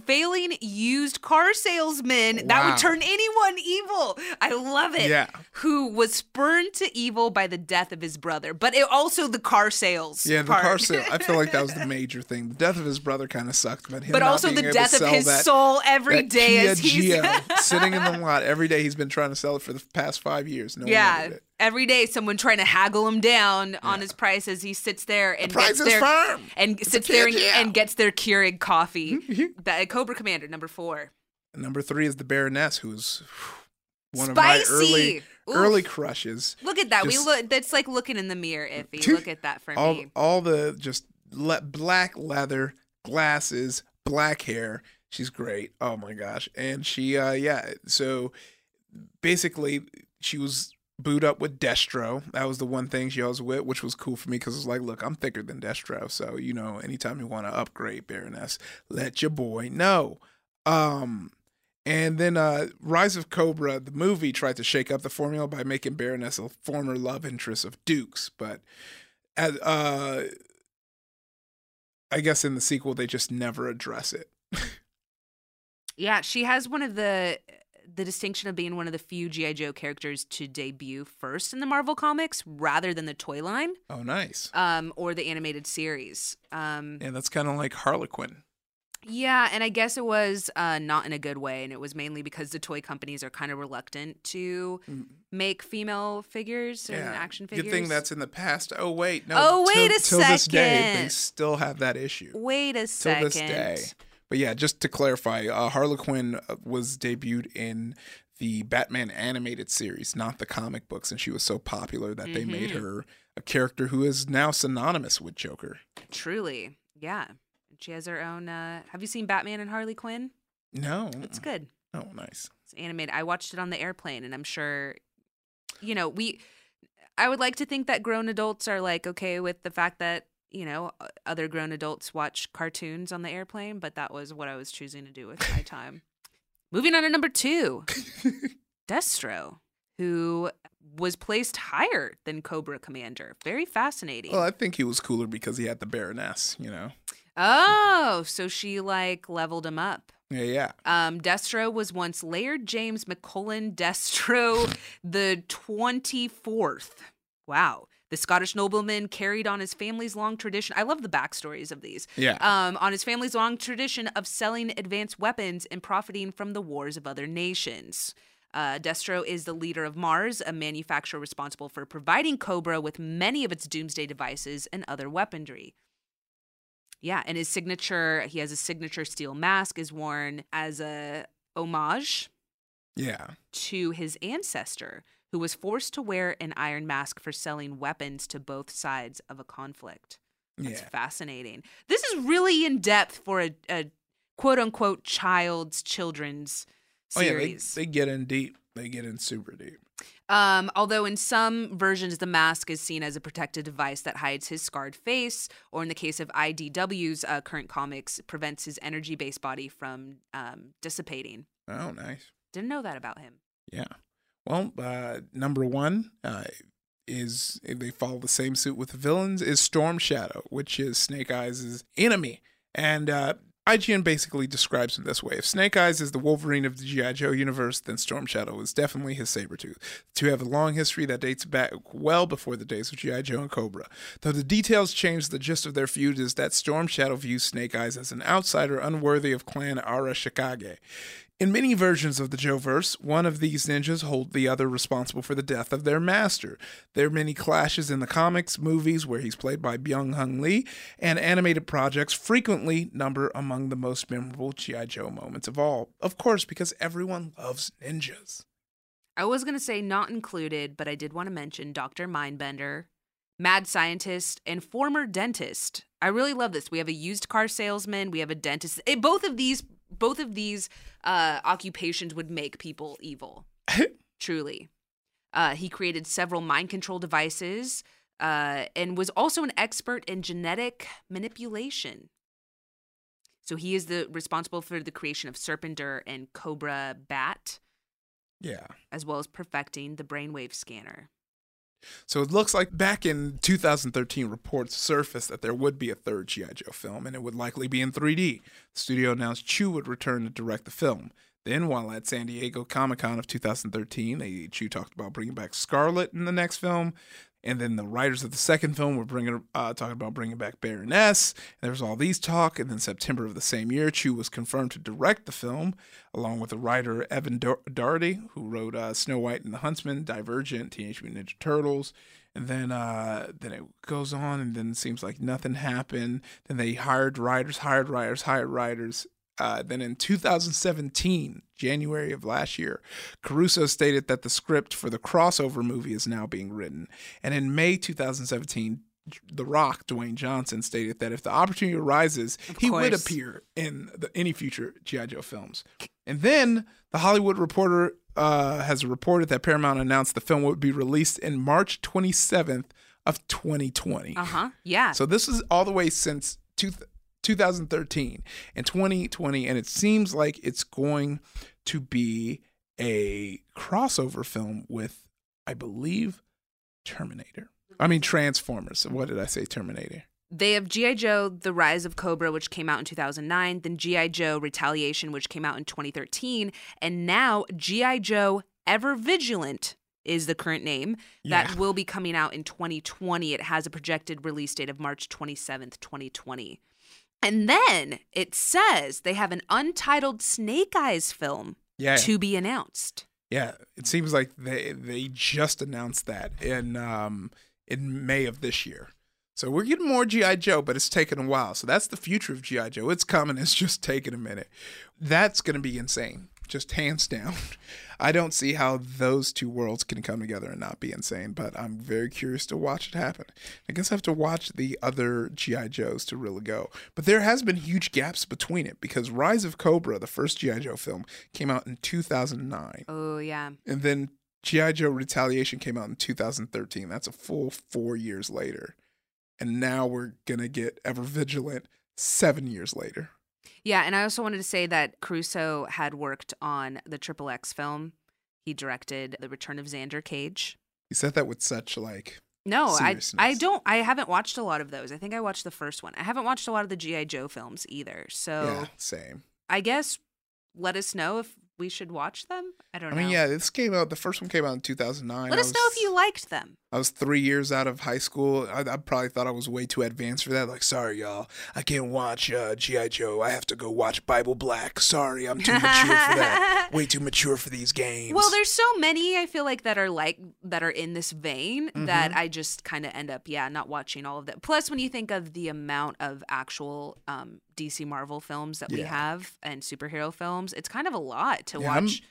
failing used car salesman wow. that would turn anyone evil. I love it. Yeah. Who was spurned to evil by the death of his brother, but it also the car sales. Yeah, the part. car sale. I feel like that was the major thing. The death of his brother kind of sucked, but him but also the death of his that, soul every that day Kia as he's sitting in the lot every day. He's been trying to sell it for the past five years. No yeah. one did it. Every day, someone trying to haggle him down yeah. on his price as he sits there and the price gets is their firm. and it's sits there and, and gets their Keurig coffee. The Cobra Commander, number four. And number three is the Baroness, who's one Spicy. of my early Oof. early crushes. Look at that! Just, we look. That's like looking in the mirror. Iffy. Look at that for all, me. All the just le- black leather, glasses, black hair. She's great. Oh my gosh! And she, uh, yeah. So basically, she was booed up with Destro. That was the one thing she was with, which was cool for me because it was like, look, I'm thicker than Destro. So, you know, anytime you want to upgrade Baroness, let your boy know. Um, and then uh, Rise of Cobra, the movie, tried to shake up the formula by making Baroness a former love interest of Duke's. But as, uh, I guess in the sequel, they just never address it. Yeah, she has one of the... the distinction of being one of the few G I. Joe characters to debut first in the Marvel comics rather than the toy line. Oh, nice. Um, or the animated series. Um, yeah, that's kind of like Harlequin. Yeah, and I guess it was uh, not in a good way, and it was mainly because the toy companies are kind of reluctant to mm. make female figures and yeah. action figures. Good thing that's in the past. Oh, wait. No, oh, wait till, a till second. Till this day, they still have that issue. Wait a second. Till this day. But yeah, just to clarify, uh, Harlequin was debuted in the Batman animated series, not the comic books, and she was so popular that mm-hmm. they made her a character who is now synonymous with Joker. Truly, yeah. She has her own... Uh... Have you seen Batman and Harley Quinn? No. It's good. Oh, nice. It's animated. I watched it on the airplane, and I'm sure... You know, we... I would like to think that grown adults are like okay with the fact that you know, other grown adults watch cartoons on the airplane, but that was what I was choosing to do with my time. Moving on to number two, Destro, who was placed higher than Cobra Commander. Very fascinating. Well, I think he was cooler because he had the Baroness, you know. Oh, so she, like, leveled him up. Yeah, yeah. Um, Destro was once Laird James McCullen Destro the twenty-fourth. Wow. The Scottish nobleman carried on his family's long tradition. I love the backstories of these. Yeah. Um, on his family's long tradition of selling advanced weapons and profiting from the wars of other nations. Uh, Destro is the leader of Mars, a manufacturer responsible for providing Cobra with many of its doomsday devices and other weaponry. Yeah, and his signature, he has a signature steel mask, is worn as a homage yeah. to his ancestor, who was forced to wear an iron mask for selling weapons to both sides of a conflict. That's yeah. fascinating. This is really in-depth for a, a quote-unquote child's children's series. Oh, yeah, they, they get in deep. They get in super deep. Um, although in some versions, the mask is seen as a protective device that hides his scarred face, or in the case of I D W's uh, current comics, prevents his energy-based body from um, dissipating. Oh, nice. Didn't know that about him. Yeah. Well, uh, number one uh, is, they follow the same suit with the villains, is Storm Shadow, which is Snake Eyes' enemy. And uh, I G N basically describes him this way. If Snake Eyes is the Wolverine of the G I Joe universe, then Storm Shadow is definitely his Sabretooth. The two have a long history that dates back well before the days of G I Joe and Cobra. Though the details change, the gist of their feud is that Storm Shadow views Snake Eyes as an outsider unworthy of Clan Arashikage. In many versions of the Joe-verse, one of these ninjas hold the other responsible for the death of their master. There are many clashes in the comics, movies where he's played by Byung-Hung Lee, and animated projects frequently number among the most memorable G I Joe moments of all. Of course, because everyone loves ninjas. I was going to say not included, but I did want to mention Doctor Mindbender, mad scientist, and former dentist. I really love this. We have a used car salesman, we have a dentist. Both of these Both of these uh, occupations would make people evil, truly. Uh, he created several mind control devices uh, and was also an expert in genetic manipulation. So he is the responsible for the creation of Serpentor and Cobra Bat. Yeah. As well as perfecting the brainwave scanner. So it looks like back in two thousand thirteen, reports surfaced that there would be a third G I Joe film, and it would likely be in three D. The studio announced Chu would return to direct the film. Then, while at San Diego Comic-Con of two thousand thirteen, they, Chu talked about bringing back Scarlet in the next film, and then the writers of the second film were bringing, uh, talking about bringing back Baroness. And there was all these talk, and then September of the same year, Chu was confirmed to direct the film, along with the writer Evan Dar- Doherty, who wrote uh, Snow White and the Huntsman, Divergent, Teenage Mutant Ninja Turtles. And then uh, then it goes on, and then it seems like nothing happened. Then they hired writers, hired writers, hired writers. Uh, then in two thousand seventeen, January of last year, Caruso stated that the script for the crossover movie is now being written. And in May two thousand seventeen, The Rock, Dwayne Johnson, stated that if the opportunity arises, of he course. would appear in the, any future G I Joe films. And then The Hollywood Reporter uh, has reported that Paramount announced the film would be released in March twenty-seventh of twenty twenty. Uh-huh, yeah. So this is all the way since two thousand thirteen and twenty twenty, and it seems like it's going to be a crossover film with, I believe, Terminator. I mean, Transformers. What did I say? Terminator. They have G I Joe, The Rise of Cobra, which came out in two thousand nine, then G I Joe, Retaliation, which came out in twenty thirteen, and now G I Joe, Ever Vigilant is the current name. That yeah. will be coming out in twenty twenty. It has a projected release date of March twenty-seventh, twenty twenty. And then it says they have an untitled Snake Eyes film yeah. to be announced. Yeah, it seems like they they just announced that in um, in May of this year. So we're getting more G I Joe, but it's taken a while. So that's the future of G I Joe. It's coming. It's just taking a minute. That's going to be insane, just hands down. I don't see how those two worlds can come together and not be insane, but I'm very curious to watch it happen. I guess I have to watch the other G I Joes to really go. But there has been huge gaps between it, because Rise of Cobra, the first G I Joe film, came out in two thousand nine. Oh, yeah. And then G I Joe Retaliation came out in two thousand thirteen. That's a full four years later. And now we're going to get Ever Vigilant seven years later. Yeah, and I also wanted to say that Caruso had worked on the Triple X film. He directed The Return of Xander Cage. You said that with such, like, no, I, I don't. I haven't watched a lot of those. I think I watched the first one. I haven't watched a lot of the G I Joe films either. So yeah, same. I guess let us know if we should watch them. I don't know. I mean, know. yeah, this came out, the first one came out in two thousand nine. Let I us was, know if you liked them. I was three years out of high school. I, I probably thought I was way too advanced for that. Like, sorry, y'all, I can't watch uh, G I Joe. I have to go watch Bible Black. Sorry, I'm too mature for that. Way too mature for these games. Well, there's so many, I feel like, that are like that are in this vein mm-hmm. that I just kind of end up, yeah, not watching all of that. Plus, when you think of the amount of actual um, D C Marvel films that yeah. we have and superhero films, it's kind of a lot to yeah, watch. I'm,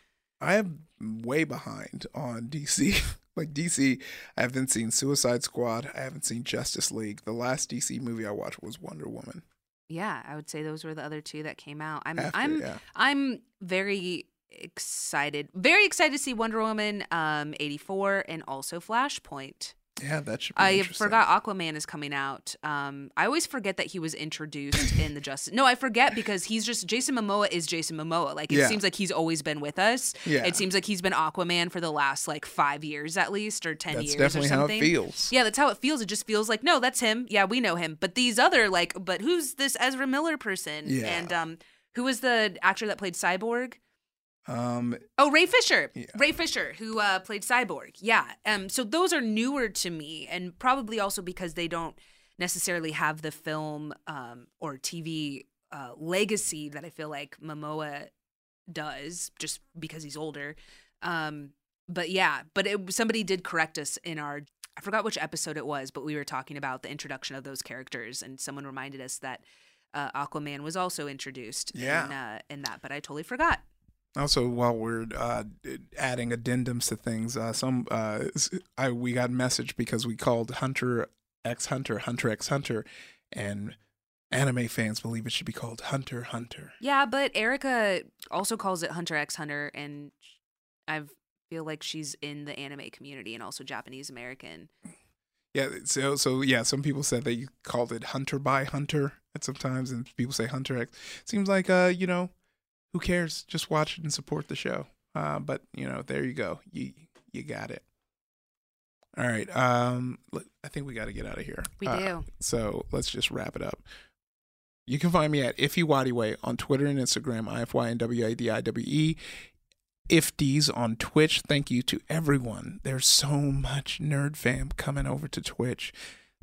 I am way behind on D C. Like D C, I haven't seen Suicide Squad. I haven't seen Justice League. The last D C movie I watched was Wonder Woman. Yeah, I would say those were the other two that came out. I'm After, I'm yeah. I'm very excited. Very excited to see Wonder Woman um eighty-four and also Flashpoint. Yeah, that should be I interesting. forgot Aquaman is coming out. Um, I always forget that he was introduced in the Justice... No, I forget because he's just... Jason Momoa is Jason Momoa. Like, it yeah. seems like he's always been with us. Yeah. It seems like he's been Aquaman for the last, like, five years at least, or ten that's years or something. That's definitely how it feels. Yeah, that's how it feels. It just feels like, no, that's him. Yeah, we know him. But these other, like, but who's this Ezra Miller person? Yeah. And um, who was the actor that played Cyborg? Um, oh, Ray Fisher. Yeah. Ray Fisher, who uh, played Cyborg. Yeah. Um. So those are newer to me, and probably also because they don't necessarily have the film um, or T V uh, legacy that I feel like Momoa does, just because he's older. Um. But yeah, but it, somebody did correct us in our, I forgot which episode it was, but we were talking about the introduction of those characters, and someone reminded us that uh, Aquaman was also introduced yeah. in, uh, in that, but I totally forgot. Also, while we're uh, adding addendums to things, uh, some uh, I, we got a message because we called Hunter X Hunter Hunter X Hunter, and anime fans believe it should be called Hunter Hunter. Yeah, but Erica also calls it Hunter X Hunter, and I feel like she's in the anime community and also Japanese American. Yeah, so so yeah, some people said that you called it Hunter by Hunter at sometimes, and people say Hunter X. Seems like uh, you know. Who cares? Just watch it and support the show. Uh, but, you know, there you go. You you got it. All right. Um, I think we got to get out of here. We uh, do. So let's just wrap it up. You can find me at IfyWadiway on Twitter and Instagram, I F Y N W A D I W E. Ifties on Twitch. Thank you to everyone. There's so much nerd fam coming over to Twitch.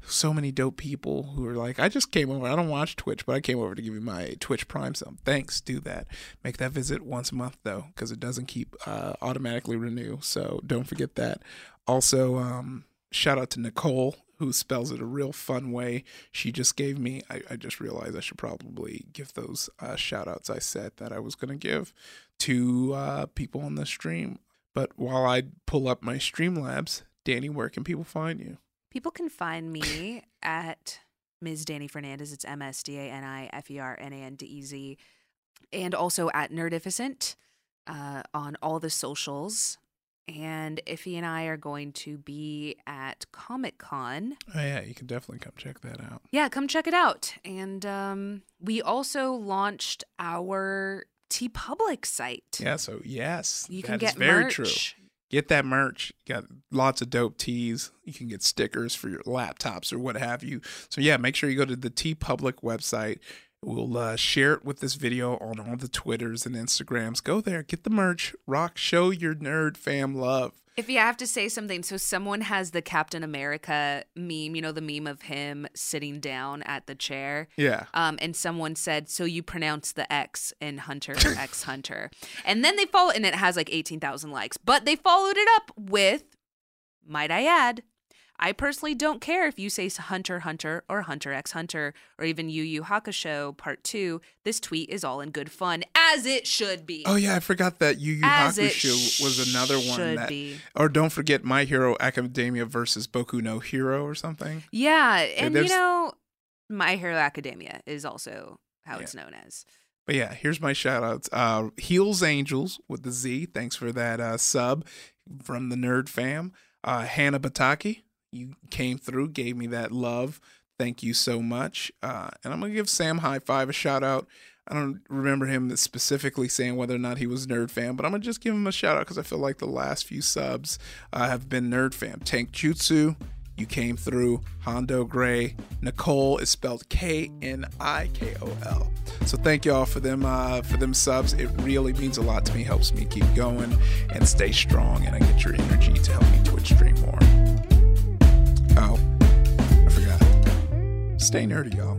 So many dope people who are like, I just came over. I don't watch Twitch, but I came over to give you my Twitch Prime sum. Thanks. Do that. Make that visit once a month, though, because it doesn't keep uh, automatically renew. So don't forget that. Also, um, shout out to Nicole, who spells it a real fun way. She just gave me, I, I just realized I should probably give those uh, shout outs I said that I was going to give to uh, people on the stream. But while I pull up my Streamlabs, Danny, where can people find you? People can find me at Miz Danny Fernandez. It's M S D A N I F E R N A N D E Z. And also at Nerdificent uh, on all the socials. And Iffy and I are going to be at Comic-Con. Oh, yeah. You can definitely come check that out. Yeah, come check it out. And um, we also launched our TeePublic site. Yeah, so yes. You can get merch. That is very true. Get that merch. You got lots of dope tees. You can get stickers for your laptops or what have you. So, yeah, make sure you go to the TeePublic website. We'll uh, share it with this video on all the Twitters and Instagrams. Go there. Get the merch. Rock. Show your nerd fam love. If you have to say something, so someone has the Captain America meme, you know, the meme of him sitting down at the chair. Yeah. Um, and someone said, so you pronounce the X in Hunter or X Hunter. And then they follow, and it has like eighteen thousand likes. But they followed it up with, might I add, I personally don't care if you say Hunter Hunter or Hunter X Hunter or even Yu Yu Hakusho Part two. This tweet is all in good fun, as it should be. Oh, yeah. I forgot that Yu Yu as Hakusho was another one. Should that, be. Or don't forget My Hero Academia versus Boku no Hero or something. Yeah. And, There's, you know, My Hero Academia is also how yeah. it's known as. But, yeah, here's my shout outs. Uh, Heels Angels with the Z. Thanks for that uh, sub from the Nerd Fam. Uh, Hannah Bataki. You came through, gave me that love. Thank you so much. Uh, and I'm going to give Sam High Five a shout out. I don't remember him specifically saying whether or not he was Nerd Fam, but I'm going to just give him a shout out because I feel like the last few subs uh, have been Nerd Fam. Tank Jutsu, you came through. Hondo Gray. Nicole is spelled K N I K O L. So thank y'all for them, uh, for them subs. It really means a lot to me, helps me keep going and stay strong, and I get your energy to help me Twitch stream more. Oh, I forgot. Stay nerdy, y'all.